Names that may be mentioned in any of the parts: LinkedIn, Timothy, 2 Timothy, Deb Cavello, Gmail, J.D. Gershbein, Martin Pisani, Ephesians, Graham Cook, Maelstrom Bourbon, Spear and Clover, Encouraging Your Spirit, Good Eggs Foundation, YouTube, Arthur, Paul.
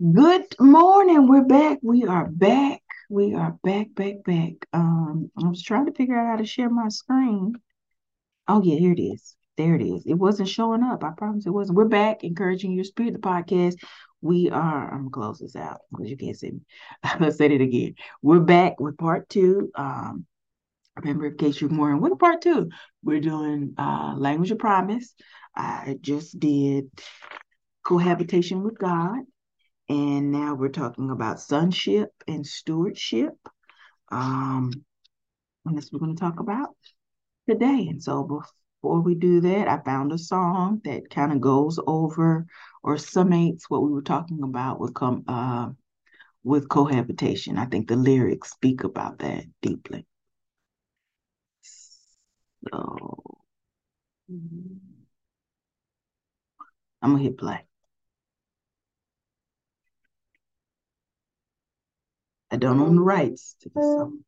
Good morning. We're back. We are back. I was trying to figure out how to share my screen. Oh, yeah, here it is. There it is. It wasn't showing up. I promise it wasn't. We're back. Encouraging Your Spirit, the podcast. We are, I'm going to close this out because you can't see me. I said it again. We're back with part two. Remember, in case you're wondering, what part two? We're doing Language of Promise. I just did Cohabitation with God. And now we're talking about sonship and stewardship. And that's what we're going to talk about today. And so before we do that, I found a song that kind of goes over or summates what we were talking about with cohabitation. I think the lyrics speak about that deeply. So I'm going to hit play. I don't own the rights to this song.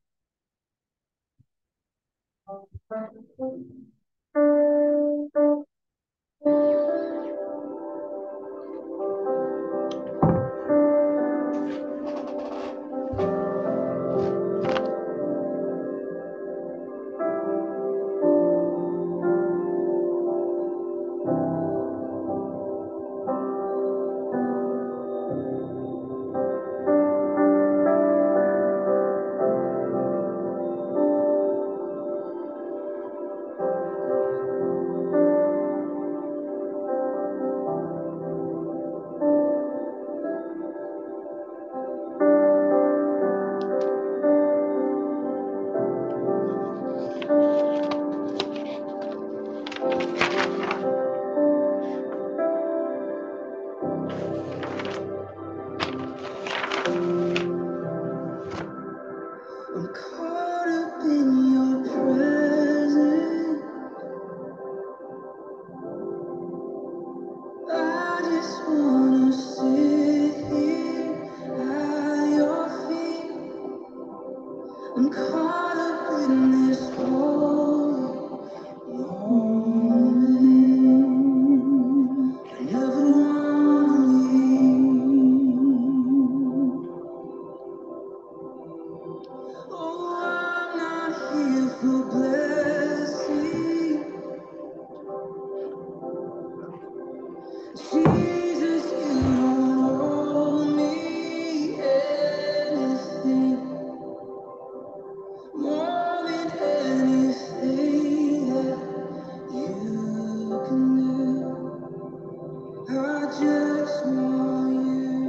Just one.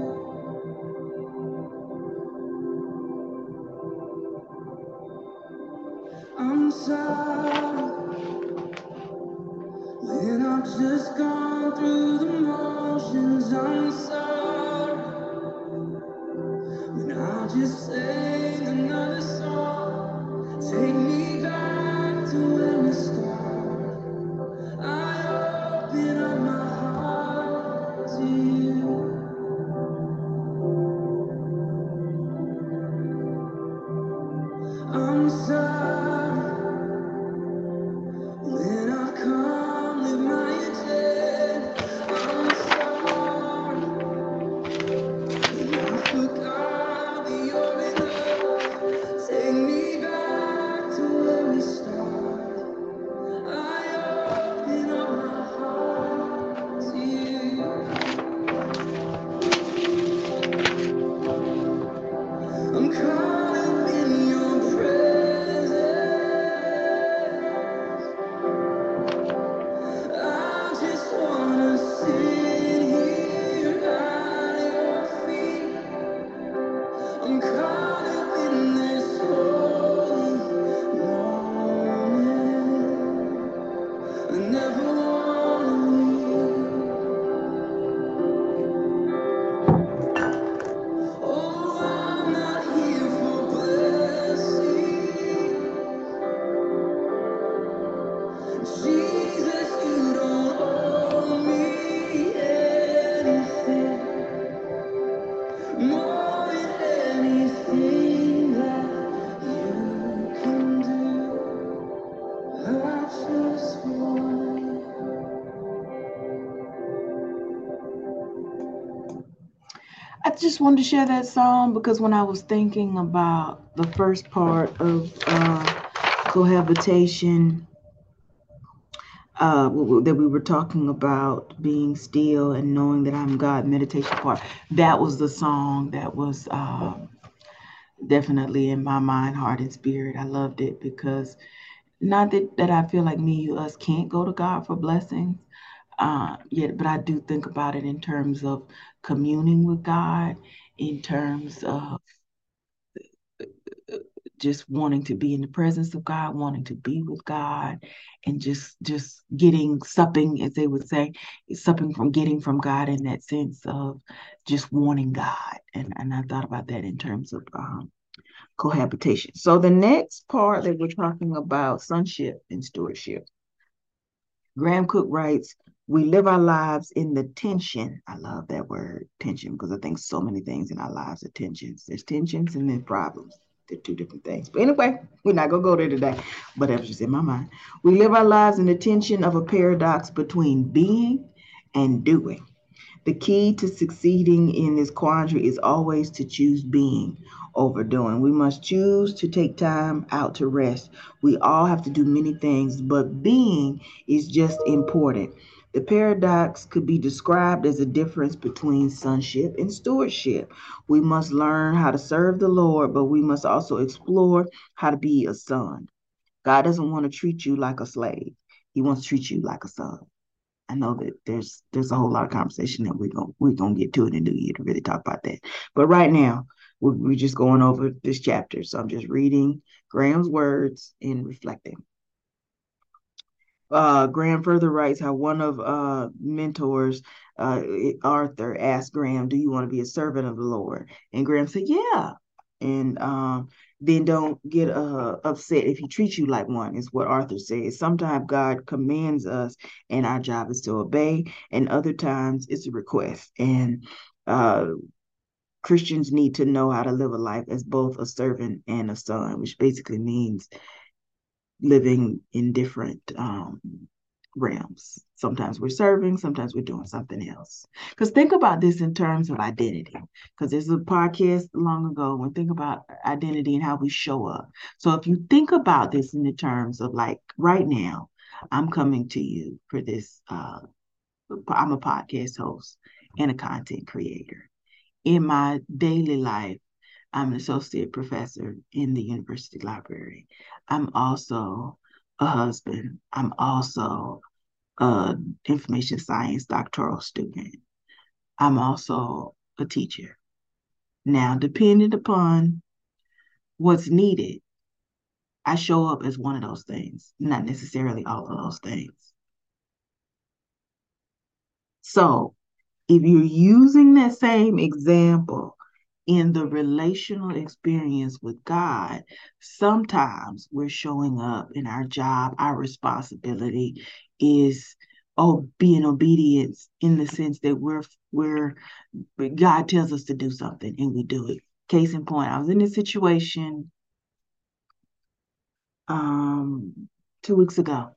I just wanted to share that song because when I was thinking about the first part of cohabitation, that we were talking about being still and knowing that I'm God, meditation part, that was the song that was definitely in my mind, heart, and spirit. I loved it because not that I feel like me, you, us can't go to God for blessings yet, but I do think about it in terms of communing with God, in terms of just wanting to be in the presence of God, wanting to be with God, and just getting, supping, as they would say, supping from getting from God, in that sense of just wanting God. And I thought about that in terms of cohabitation. So the next part that we're talking about, sonship and stewardship. Graham Cook writes, we live our lives in the tension. I love that word, tension, because I think so many things in our lives are tensions. There's tensions and then problems. They're two different things. But anyway, we're not going to go there today. But that was just in my mind. We live our lives in the tension of a paradox between being and doing. The key to succeeding in this quandary is always to choose being over doing. We must choose to take time out to rest. We all have to do many things, but being is just important. The paradox could be described as a difference between sonship and stewardship. We must learn how to serve the Lord, but we must also explore how to be a son. God doesn't want to treat you like a slave. He wants to treat you like a son. I know that there's a whole lot of conversation that we're gonna get to in the new year to really talk about that. But right now, we're just going over this chapter. So I'm just reading Graham's words and reflecting. Graham further writes how one of mentors, Arthur, asked Graham, do you want to be a servant of the Lord? And Graham said, yeah. And then don't get upset if he treats you like one, is what Arthur says. Sometimes God commands us and our job is to obey. And other times it's a request. And Christians need to know how to live a life as both a servant and a son, which basically means living in different realms. Sometimes we're serving, sometimes we're doing something else. Because think about this in terms of identity. Because there's a podcast long ago when think about identity and how we show up. So if you think about this in the terms of like right now, I'm coming to you for this. I'm a podcast host and a content creator. In my daily life, I'm an associate professor in the university library. I'm also a husband. I'm also an information science doctoral student. I'm also a teacher. Now, depending upon what's needed, I show up as one of those things, not necessarily all of those things. So if you're using that same example in the relational experience with God, sometimes we're showing up in our job. Our responsibility is being obedient in the sense that we're God tells us to do something and we do it. Case in point, I was in this situation 2 weeks ago,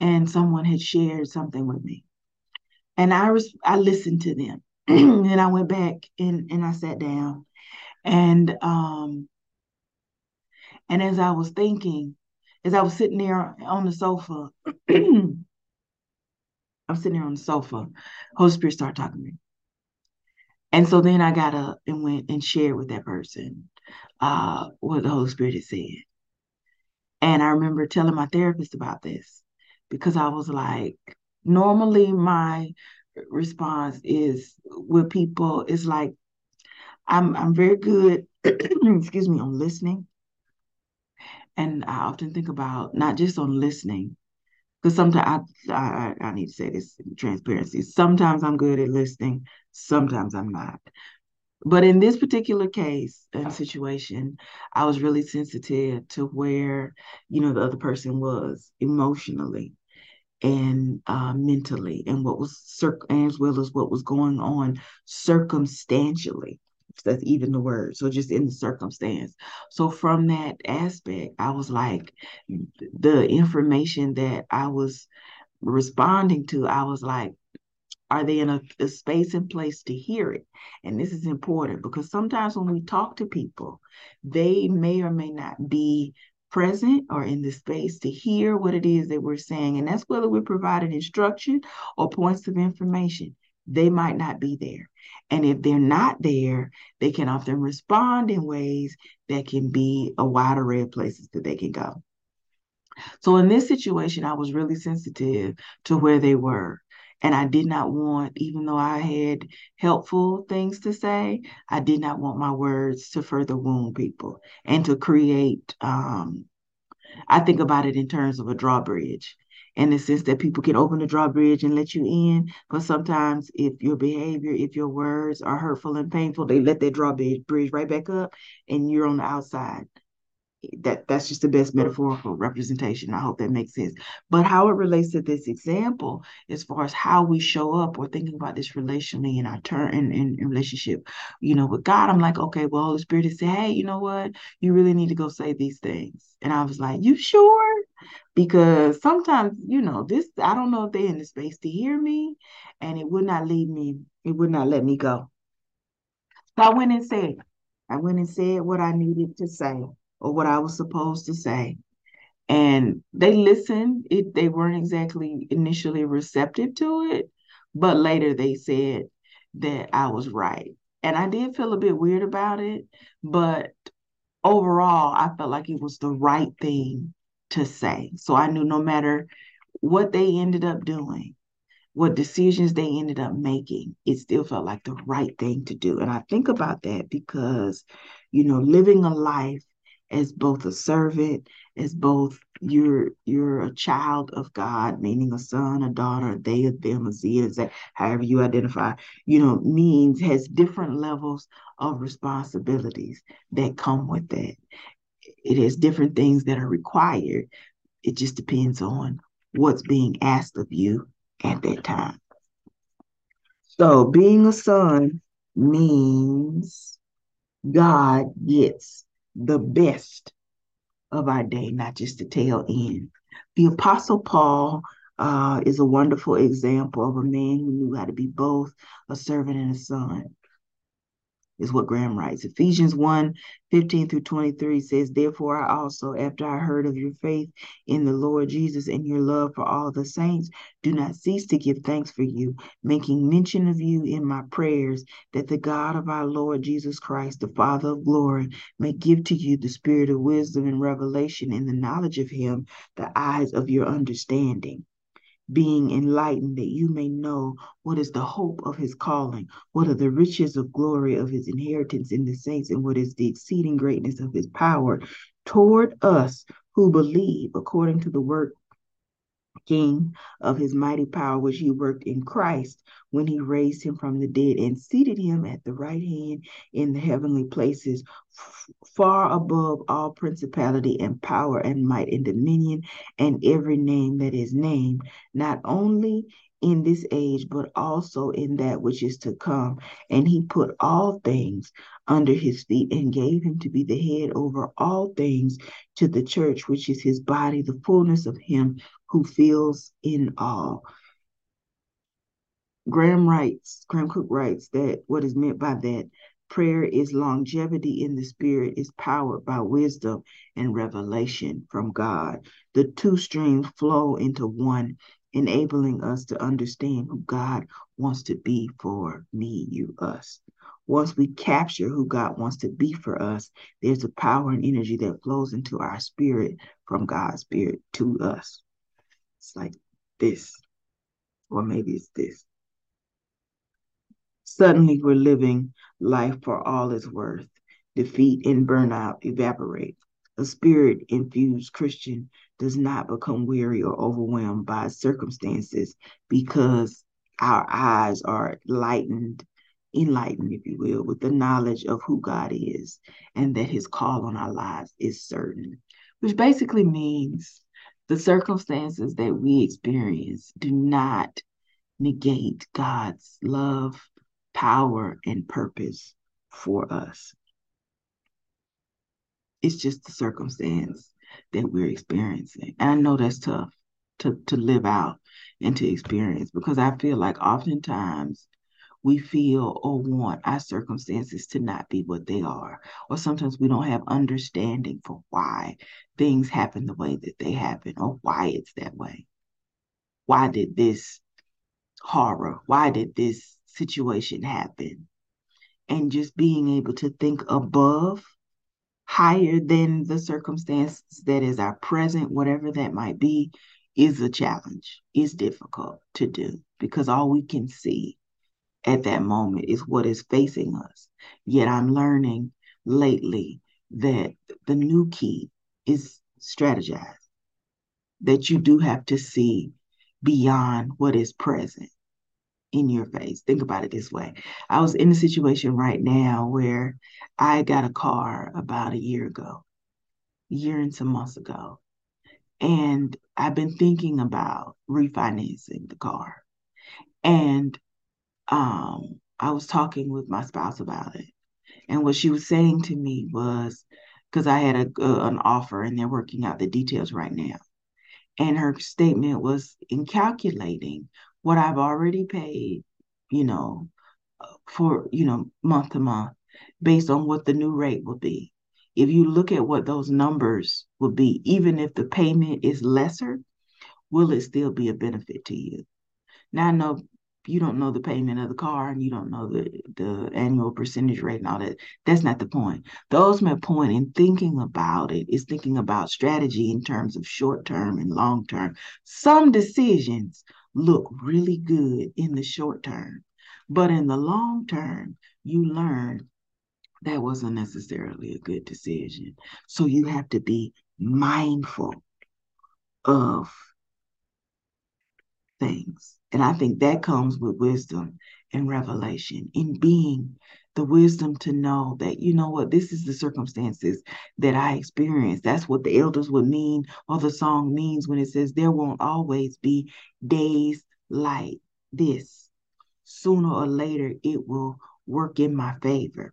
and someone had shared something with me, and I listened to them. And I went back and I sat down, and as I was thinking, as I was sitting there on the sofa, Holy Spirit started talking to me. And so then I got up and went and shared with that person what the Holy Spirit had said. And I remember telling my therapist about this, because I was like, normally my response is with people, it's like I'm very good excuse me, on listening. And I often think about not just on listening, because sometimes I need to say this in transparency, sometimes I'm good at listening, sometimes I'm not. But in this particular case and situation, I was really sensitive to where, the other person was emotionally and mentally, and what was as well as what was going on circumstantially. That's even the word. So just in the circumstance. So from that aspect, I was like, the information that I was responding to, I was like, Are they in a space and place to hear it? And this is important because sometimes when we talk to people, they may or may not be present or in the space to hear what it is that we're saying. And that's whether we're providing instruction or points of information. They might not be there. And if they're not there, they can often respond in ways that can be a wide array of places that they can go. So in this situation, I was really sensitive to where they were. And I did not want, even though I had helpful things to say, I did not want my words to further wound people and to create, I think about it in terms of a drawbridge, in the sense that people can open the drawbridge and let you in. But sometimes if your behavior, if your words are hurtful and painful, they let that drawbridge right back up and you're on the outside. That's just the best metaphorical representation. I hope that makes sense. But how it relates to this example, as far as how we show up, we're thinking about this relationally in our turn in relationship, with God. I'm like, okay, well, Holy Spirit has said, hey, you know what? You really need to go say these things. And I was like, you sure? Because sometimes, I don't know if they're in the space to hear me, and it would not let me go. So I went and said what I needed to say, or what I was supposed to say. And they listened. They weren't exactly initially receptive to it, but later they said that I was right. And I did feel a bit weird about it, but overall, I felt like it was the right thing to say. So I knew no matter what they ended up doing, what decisions they ended up making, it still felt like the right thing to do. And I think about that because, living a life as both a servant, as both you're a child of God, meaning a son, a daughter, they, them, a Z, a Z, however you identify, means has different levels of responsibilities that come with that. It has different things that are required. It just depends on what's being asked of you at that time. So being a son means God gets the best of our day, not just the tail end. The Apostle Paul is a wonderful example of a man who knew how to be both a servant and a son, is what Graham writes. Ephesians 1:15 through 23 says, therefore I also, after I heard of your faith in the Lord Jesus and your love for all the saints, do not cease to give thanks for you, making mention of you in my prayers, that the God of our Lord Jesus Christ, the Father of glory, may give to you the spirit of wisdom and revelation in the knowledge of him, the eyes of your understanding being enlightened, that you may know what is the hope of his calling, what are the riches of glory of his inheritance in the saints, and what is the exceeding greatness of his power toward us who believe, according to the working of his mighty power, which he worked in Christ when he raised him from the dead and seated him at the right hand in the heavenly places, far above all principality and power and might and dominion and every name that is named, not only in this age, but also in that which is to come. And he put all things under his feet and gave him to be the head over all things to the church, which is his body, the fullness of him who fills in all. Graham Cook writes that what is meant by that prayer is longevity in the spirit is powered by wisdom and revelation from God. The two streams flow into one, enabling us to understand who God wants to be for me, you, us. Once we capture who God wants to be for us, there's a power and energy that flows into our spirit from God's spirit to us. It's like this, or maybe it's this. Suddenly we're living life for all it's worth. Defeat and burnout evaporate. A spirit-infused Christian does not become weary or overwhelmed by circumstances because our eyes are enlightened, if you will, with the knowledge of who God is and that his call on our lives is certain, which basically means the circumstances that we experience do not negate God's love, power, and purpose for us. It's just the circumstance that we're experiencing. And I know that's tough to live out, and to experience, because I feel like oftentimes we feel or want our circumstances to not be what they are, or sometimes we don't have understanding for why things happen the way that they happen, or why it's that way. Why did this horror? Why did this situation happen? And just being able to think above, higher than the circumstances that is our present, whatever that might be, is a challenge. It's difficult to do because all we can see at that moment is what is facing us. Yet I'm learning lately that the new key is strategize, that you do have to see beyond what is present in your face. Think about it this way. I was in a situation right now where I got a car about a year and some months ago, and I've been thinking about refinancing the car. And I was talking with my spouse about it. And what she was saying to me was, because I had an offer and they're working out the details right now. And her statement was, in calculating what I've already paid, for, month to month, based on what the new rate will be. If you look at what those numbers will be, even if the payment is lesser, will it still be a benefit to you? Now, I know you don't know the payment of the car and you don't know the annual percentage rate and all that. That's not the point. The ultimate point in thinking about it is thinking about strategy in terms of short-term and long-term. Some decisions look really good in the short term, but in the long term, you learn that wasn't necessarily a good decision. So you have to be mindful of things. And I think that comes with wisdom and revelation, in being the wisdom to know that, you know what, this is the circumstances that I experienced. That's what the elders would mean, or the song means when it says there won't always be days like this. Sooner or later, it will work in my favor.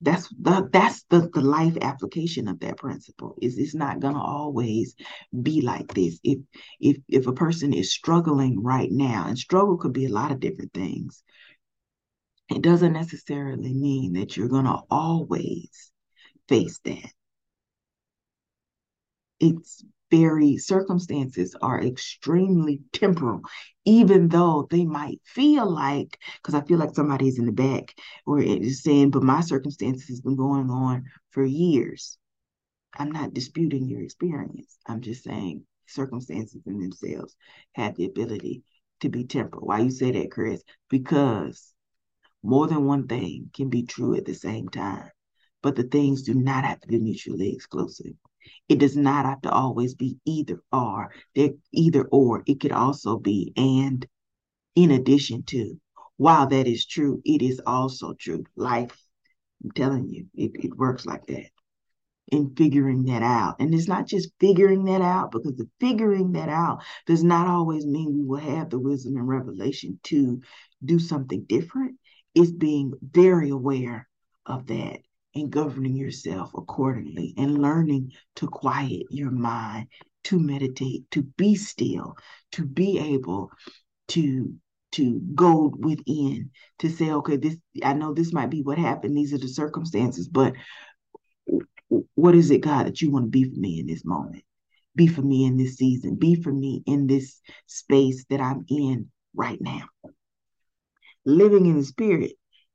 That's the life application of that principle. Is it's not gonna always be like this. If a person is struggling right now, and struggle could be a lot of different things, it doesn't necessarily mean that you're gonna always face that. It's very circumstances are extremely temporal, even though they might feel like, because I feel like somebody's in the back or is saying, but my circumstances has been going on for years. I'm not disputing your experience. I'm just saying circumstances in themselves have the ability to be temporal. Why you say that, Chris? Because more than one thing can be true at the same time, but the things do not have to be mutually exclusive. It does not have to always be either or. It could also be and, in addition to. While that is true, it is also true. Life, I'm telling you, it works like that. In figuring that out. And it's not just figuring that out, because the figuring that out does not always mean we will have the wisdom and revelation to do something different. It's being very aware of that, and governing yourself accordingly, and learning to quiet your mind, to meditate, to be still, to be able to go within, to say, okay, I know this might be what happened. These are the circumstances, but what is it, God, that you want to be for me in this moment? Be for me in this season. Be for me in this space that I'm in right now. Living in the Spirit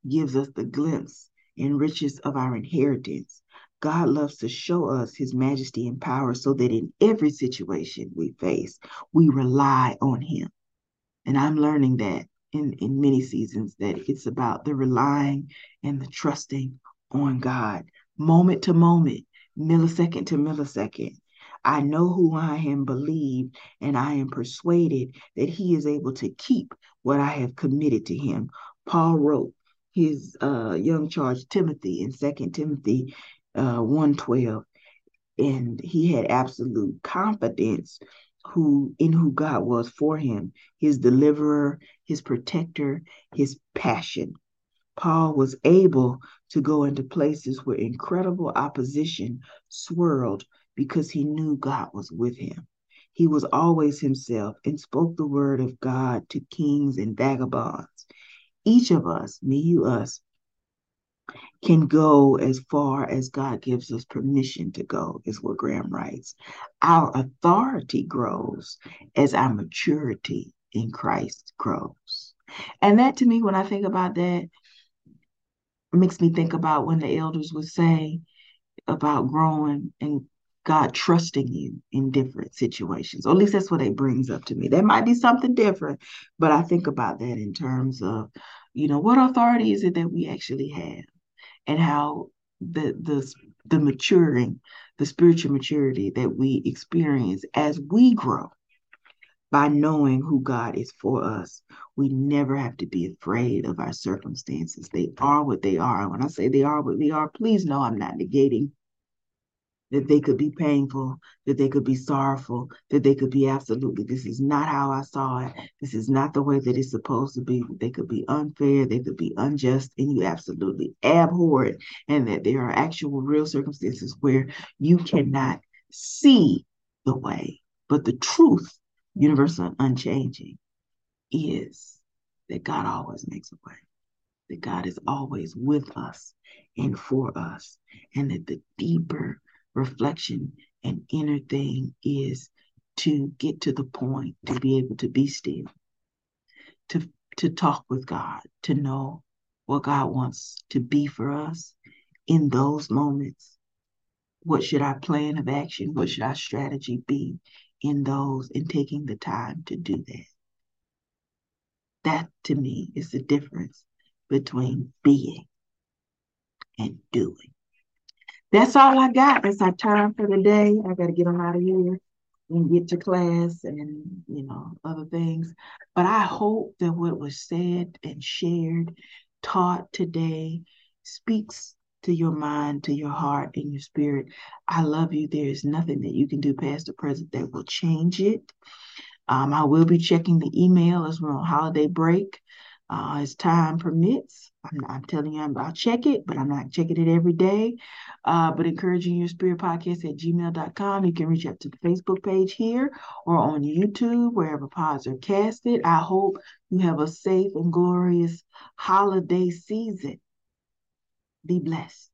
gives us the glimpse and riches of our inheritance. God loves to show us his majesty and power, so that in every situation we face, we rely on him. And I'm learning that in many seasons, that it's about the relying and the trusting on God, moment to moment, millisecond to millisecond. I know who I am, believe, and I am persuaded that he is able to keep what I have committed to him. Paul wrote his young charge Timothy in 2 Timothy 1:12, and he had absolute confidence in who God was for him, his deliverer, his protector, his passion. Paul was able to go into places where incredible opposition swirled because he knew God was with him. He was always himself and spoke the word of God to kings and vagabonds. Each of us, me, you, us, can go as far as God gives us permission to go, is what Graham writes. Our authority grows as our maturity in Christ grows. And that, to me, when I think about that, makes me think about when the elders would say about growing and God trusting you in different situations. Or at least that's what it brings up to me. That might be something different, but I think about that in terms of, you know, what authority is it that we actually have, and how the maturing, the spiritual maturity that we experience as we grow by knowing who God is for us. We never have to be afraid of our circumstances. They are what they are. And when I say they are what they are, please know I'm not negating that they could be painful, that they could be sorrowful, that they could be absolutely, this is not how I saw it, this is not the way that it's supposed to be. They could be unfair, they could be unjust, and you absolutely abhor it, and that there are actual real circumstances where you cannot see the way. But the truth, universal and unchanging, is that God always makes a way, that God is always with us and for us, and that the deeper reflection and inner thing is to get to the point, to be able to be still, to talk with God, to know what God wants to be for us in those moments. What should our plan of action, what should our strategy be in those, and taking the time to do that. That, to me, is the difference between being and doing. That's all I got. That's our time for the day. I got to get them out of here and get to class and, you know, other things. But I hope that what was said and shared, taught today, speaks to your mind, to your heart, and your spirit. I love you. There is nothing that you can do past or present that will change it. I will be checking the email as we're on holiday break. As time permits, I'm telling you, I'll check it, but I'm not checking it every day. But encouraging your spirit podcast at gmail.com. You can reach out to the Facebook page here or on YouTube, wherever pods are casted. I hope you have a safe and glorious holiday season. Be blessed.